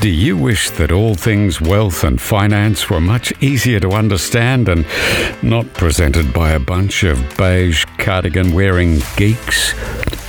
Do you wish that all things wealth and finance were much easier to understand and not presented by a bunch of beige cardigan-wearing geeks?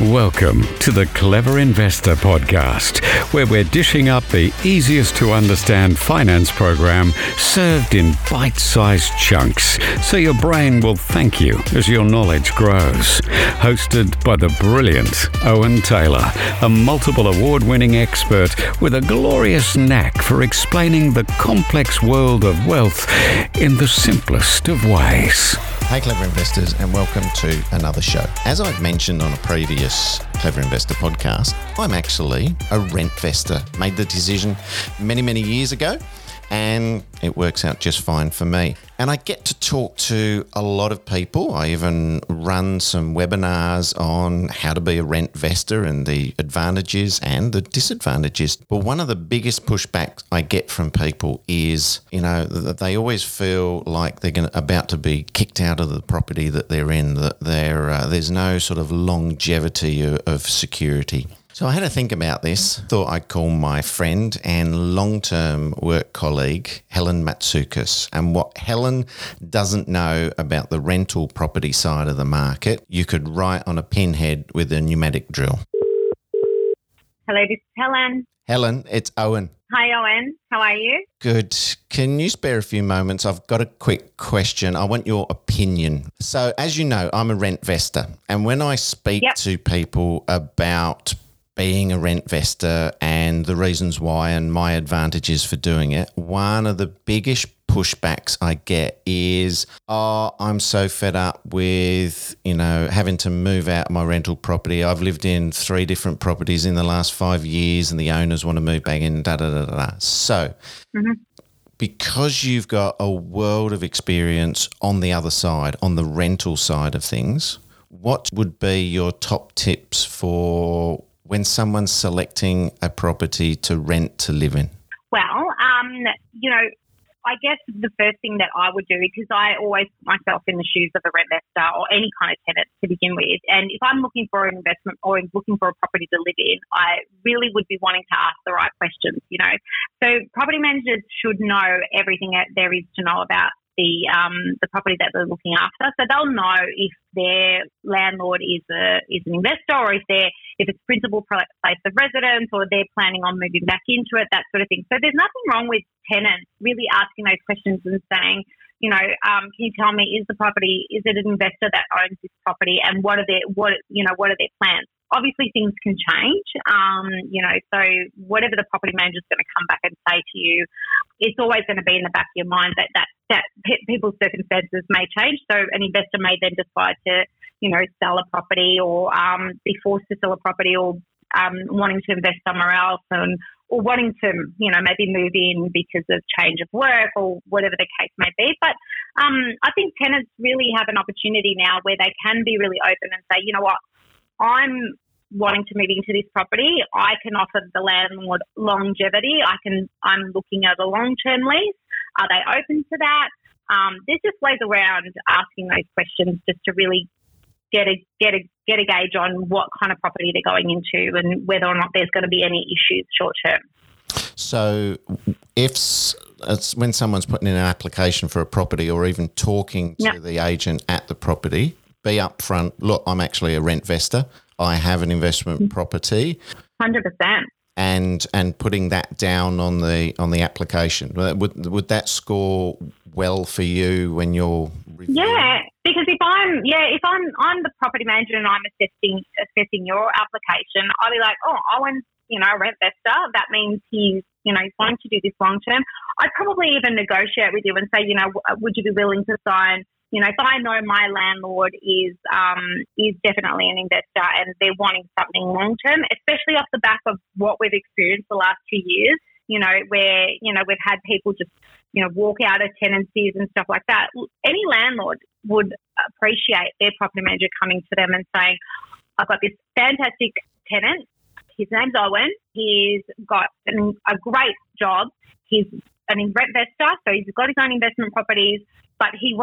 Welcome to the Clever Investor Podcast, where we're dishing up the easiest-to-understand finance program served in bite-sized chunks, so your brain will thank you as your knowledge grows. Hosted by the brilliant Owen Taylor, a multiple award-winning expert with a glorious knack for explaining the complex world of wealth in the simplest of ways. Hey, Clever Investors, and welcome to another show. As I've mentioned on a previous Clever Investor podcast, I'm actually a Rentvestor. Made the decision many years ago, and it works out just fine for me. And I get to talk to a lot of people. I even run some webinars on how to be a Rentvestor and the advantages and the disadvantages. But one of the biggest pushbacks I get from people is, that they always feel like they're about to be kicked out of the property that they're in, that there's no sort of longevity of security. So I had to think about this, thought I'd call my friend and long-term work colleague, Helen Matsoukas. And what Helen doesn't know about the rental property side of the market, you could write on a pinhead with a pneumatic drill. Hello, this is Helen. Helen, it's Owen. Hi, Owen. How are you? Good. Can you spare a few moments? I've got a quick question. I want your opinion. So as you know, I'm a Rentvestor. And when I speak to people about being a Rentvestor and the reasons why and my advantages for doing it, one of the biggest pushbacks I get is, I'm so fed up with, having to move out my rental property. I've lived in 3 different properties in the last 5 years and the owners want to move back in, So because you've got a world of experience on the other side, on the rental side of things, what would be your top tips for when someone's selecting a property to rent to live in? Well, I guess the first thing that I would do, because I always put myself in the shoes of a Rentvestor or any kind of tenant to begin with, and if I'm looking for an investment or looking for a property to live in, I really would be wanting to ask the right questions, So property managers should know everything that there is to know about the property that they're looking after. So they'll know if their landlord is an investor or if it's principal place of residence or they're planning on moving back into it, that sort of thing. So there's nothing wrong with tenants really asking those questions and saying, can you tell me, is it an investor that owns this property and what are their plans? Obviously, things can change, so whatever the property manager's going to come back and say to you, it's always going to be in the back of your mind that people's circumstances may change. So an investor may then decide to, sell a property or be forced to sell a property or wanting to invest somewhere else or wanting to, maybe move in because of change of work or whatever the case may be. But I think tenants really have an opportunity now where they can be really open and say, you know what, I'm wanting to move into this property. I can offer the landlord longevity. I'm looking at a long-term lease. Are they open to that? There's just ways around asking those questions just to really get a gauge on what kind of property they're going into and whether or not there's going to be any issues short-term. So it's when someone's putting in an application for a property or even talking to the agent at the property, be upfront. Look, I'm actually a Rentvestor. I have an investment property. 100%. And putting that down on the application. Would that score well for you when you're reviewing? Yeah, because if I'm the property manager and I'm assessing your application, I'll be like, Owen's a Rentvestor. That means he's he's wanting to do this long term. I'd probably even negotiate with you and say, would you be willing to sign? If I know my landlord is definitely an investor and they're wanting something long-term, especially off the back of what we've experienced the last 2 years, where, we've had people just, walk out of tenancies and stuff like that. Any landlord would appreciate their property manager coming to them and saying, I've got this fantastic tenant. His name's Owen. He's got a great job. He's an Rentvestor, so he's got his own investment properties. But he's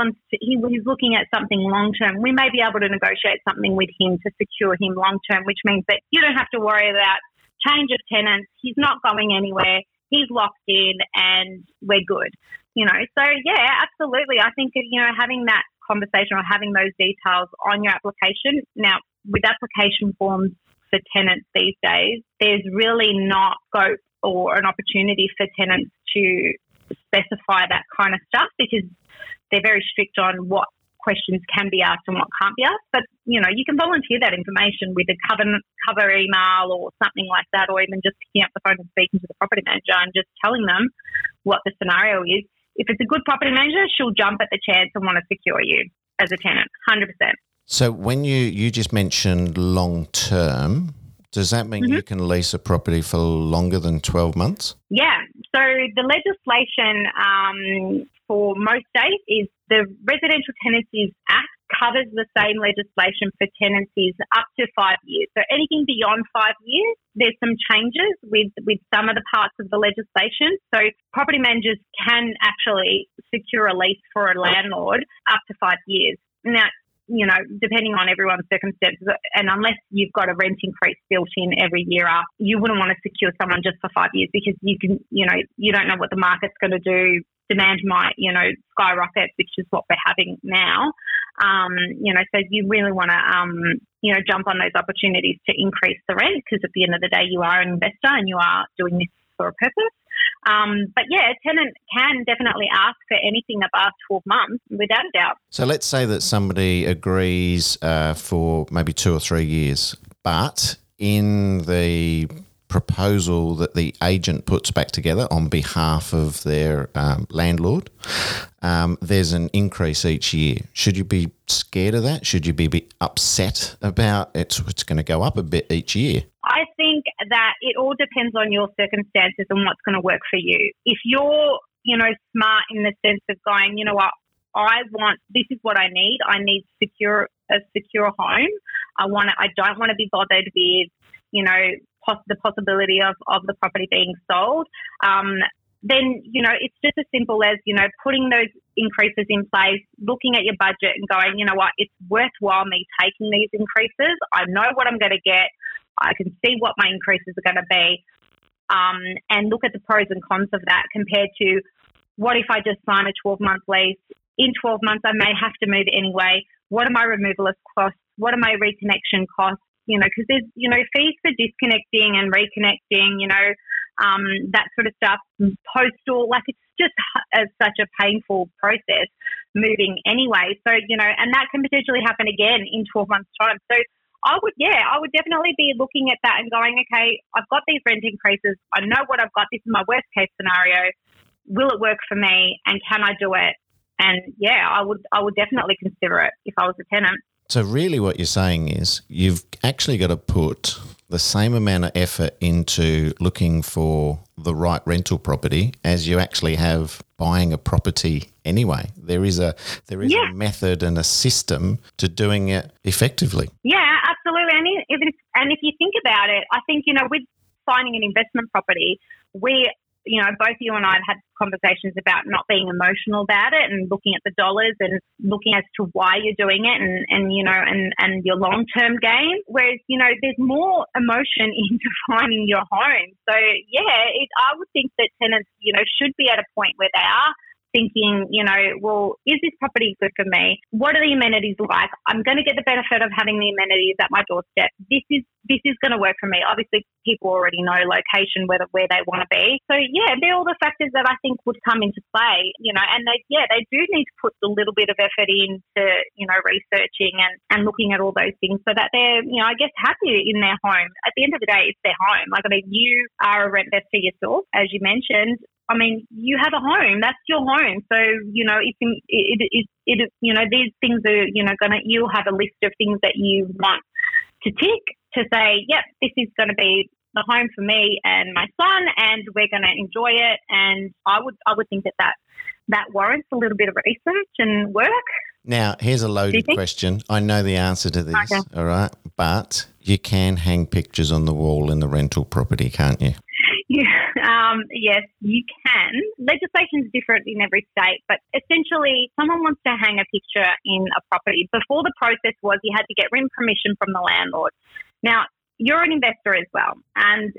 looking at something long-term. We may be able to negotiate something with him to secure him long-term, which means that you don't have to worry about change of tenants. He's not going anywhere. he's locked in and we're good, you know. So, yeah, absolutely. I think, you know, having that conversation or having those details on your application. Now, with application forms for tenants these days, there's really not scope or an opportunity for tenants to specify that kind of stuff because they're very strict on what questions can be asked and what can't be asked. But, you know, you can volunteer that information with a cover email or something like that, or even just picking up the phone and speaking to the property manager and just telling them what the scenario is. If it's a good property manager, she'll jump at the chance and want to secure you as a tenant, 100%. So when you just mentioned long-term, does that mean you can lease a property for longer than 12 months? Yeah. So the legislation for most states is the Residential Tenancies Act covers the same legislation for tenancies up to 5 years. So anything beyond 5 years, there's some changes with some of the parts of the legislation. So property managers can actually secure a lease for a landlord up to 5 years. Now, you know, depending on everyone's circumstances, and unless you've got a rent increase built in every year up, you wouldn't want to secure someone just for 5 years because you can, you know, you don't know what the market's going to do. Demand might, you know, skyrocket, which is what we're having now. You know, so you really want to, you know, jump on those opportunities to increase the rent because at the end of the day, you are an investor and you are doing this for a purpose. But yeah, a tenant can definitely ask for anything above 12 months without a doubt. So let's say that somebody agrees for maybe 2 or 3 years, but in the proposal that the agent puts back together on behalf of their landlord, there's an increase each year. Should you be scared of that? Should you be upset about it's going to go up a bit each year? I think that it all depends on your circumstances and what's going to work for you. If you're, you know, smart in the sense of going, you know what, I want, this is what I need. I need a secure home. I don't want to be bothered with, you know, the possibility of the property being sold. Then, you know, it's just as simple as, you know, putting those increases in place, looking at your budget and going, you know what, it's worthwhile me taking these increases. I know what I'm going to get. I can see what my increases are going to be, and look at the pros and cons of that compared to what if I just sign a 12-month lease? In 12 months, I may have to move anyway. What are my removalist costs? What are my reconnection costs? You know, because there's, you know, fees for disconnecting and reconnecting, you know, that sort of stuff, postal, like it's just such a painful process moving anyway. So, you know, and that can potentially happen again in 12 months' time. So I would definitely be looking at that and going, okay, I've got these rent increases. I know what I've got. This is my worst case scenario. Will it work for me and can I do it? And yeah, I would definitely consider it if I was a tenant. So really what you're saying is you've actually got to put the same amount of effort into looking for the right rental property as you actually have buying a property anyway. There is a method and a system to doing it effectively. Yeah, absolutely. And if you think about it, I think, you know, with finding an investment property, we, you know, both you and I have had conversations about not being emotional about it and looking at the dollars and looking as to why you're doing it and you know, and your long-term gain. Whereas, you know, there's more emotion into finding your home. So, yeah, I would think that tenants, you know, should be at a point where they are thinking, you know, well, is this property good for me? What are the amenities like? I'm going to get the benefit of having the amenities at my doorstep. This is going to work for me. Obviously, people already know location, where they want to be. So, yeah, they're all the factors that I think would come into play, you know, and they do need to put a little bit of effort into, you know, researching and looking at all those things so that they're, you know, I guess, happy in their home. At the end of the day, it's their home. Like, I mean, you are a rent investor yourself, as you mentioned. I mean, you have a home. That's your home. So, you know, it you know, these things are, you know, you'll have a list of things that you want to tick to say, yep, this is going to be the home for me and my son, and we're going to enjoy it. And I would think that warrants a little bit of research and work. Now, here's a loaded question. I know the answer to this, okay. All right, but you can hang pictures on the wall in the rental property, can't you? Yes, you can. Legislation is different in every state, but essentially someone wants to hang a picture in a property. Before the process was you had to get written permission from the landlord. Now, you're an investor as well, and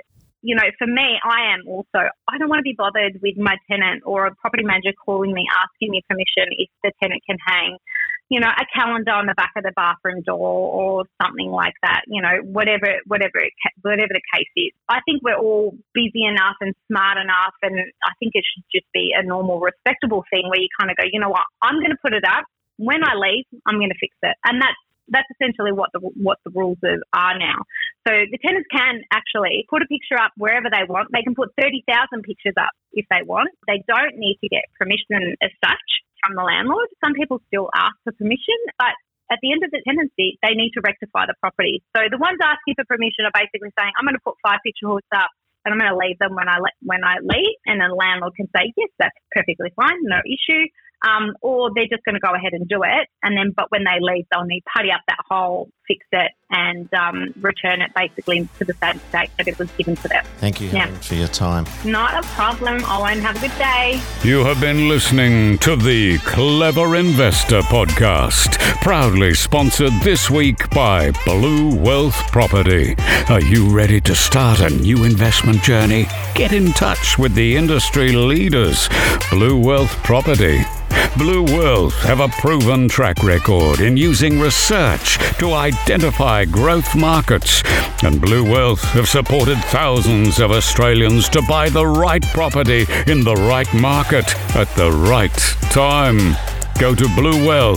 you know, for me, I am also, I don't want to be bothered with my tenant or a property manager calling me, asking me permission if the tenant can hang, you know, a calendar on the back of the bathroom door or something like that, you know, whatever the case is. I think we're all busy enough and smart enough, and I think it should just be a normal, respectable thing where you kind of go, you know what, I'm going to put it up. When I leave, I'm going to fix it. And that's essentially what the rules are now. So the tenants can actually put a picture up wherever they want. They can put 30,000 pictures up if they want. They don't need to get permission as such from the landlord. Some people still ask for permission, but at the end of the tenancy, they need to rectify the property. So the ones asking for permission are basically saying, I'm going to put 5 picture hooks up and I'm going to leave them when I leave. And the landlord can say, yes, that's perfectly fine, no issue. Or they're just going to go ahead and do it, and then but when they leave, they'll need to putty up that hole, fix it, and return it basically to the same state that it was given to them. Thank you, Helen, for your time. Not a problem, Owen. Have a good day. You have been listening to the Clever Investor Podcast, proudly sponsored this week by Blue Wealth Property. Are you ready to start a new investment journey? Get in touch with the industry leaders, Blue Wealth Property. Blue Wealth have a proven track record in using research to identify growth markets, and Blue Wealth have supported thousands of Australians to buy the right property in the right market at the right time. Go to bluewealth.com.au.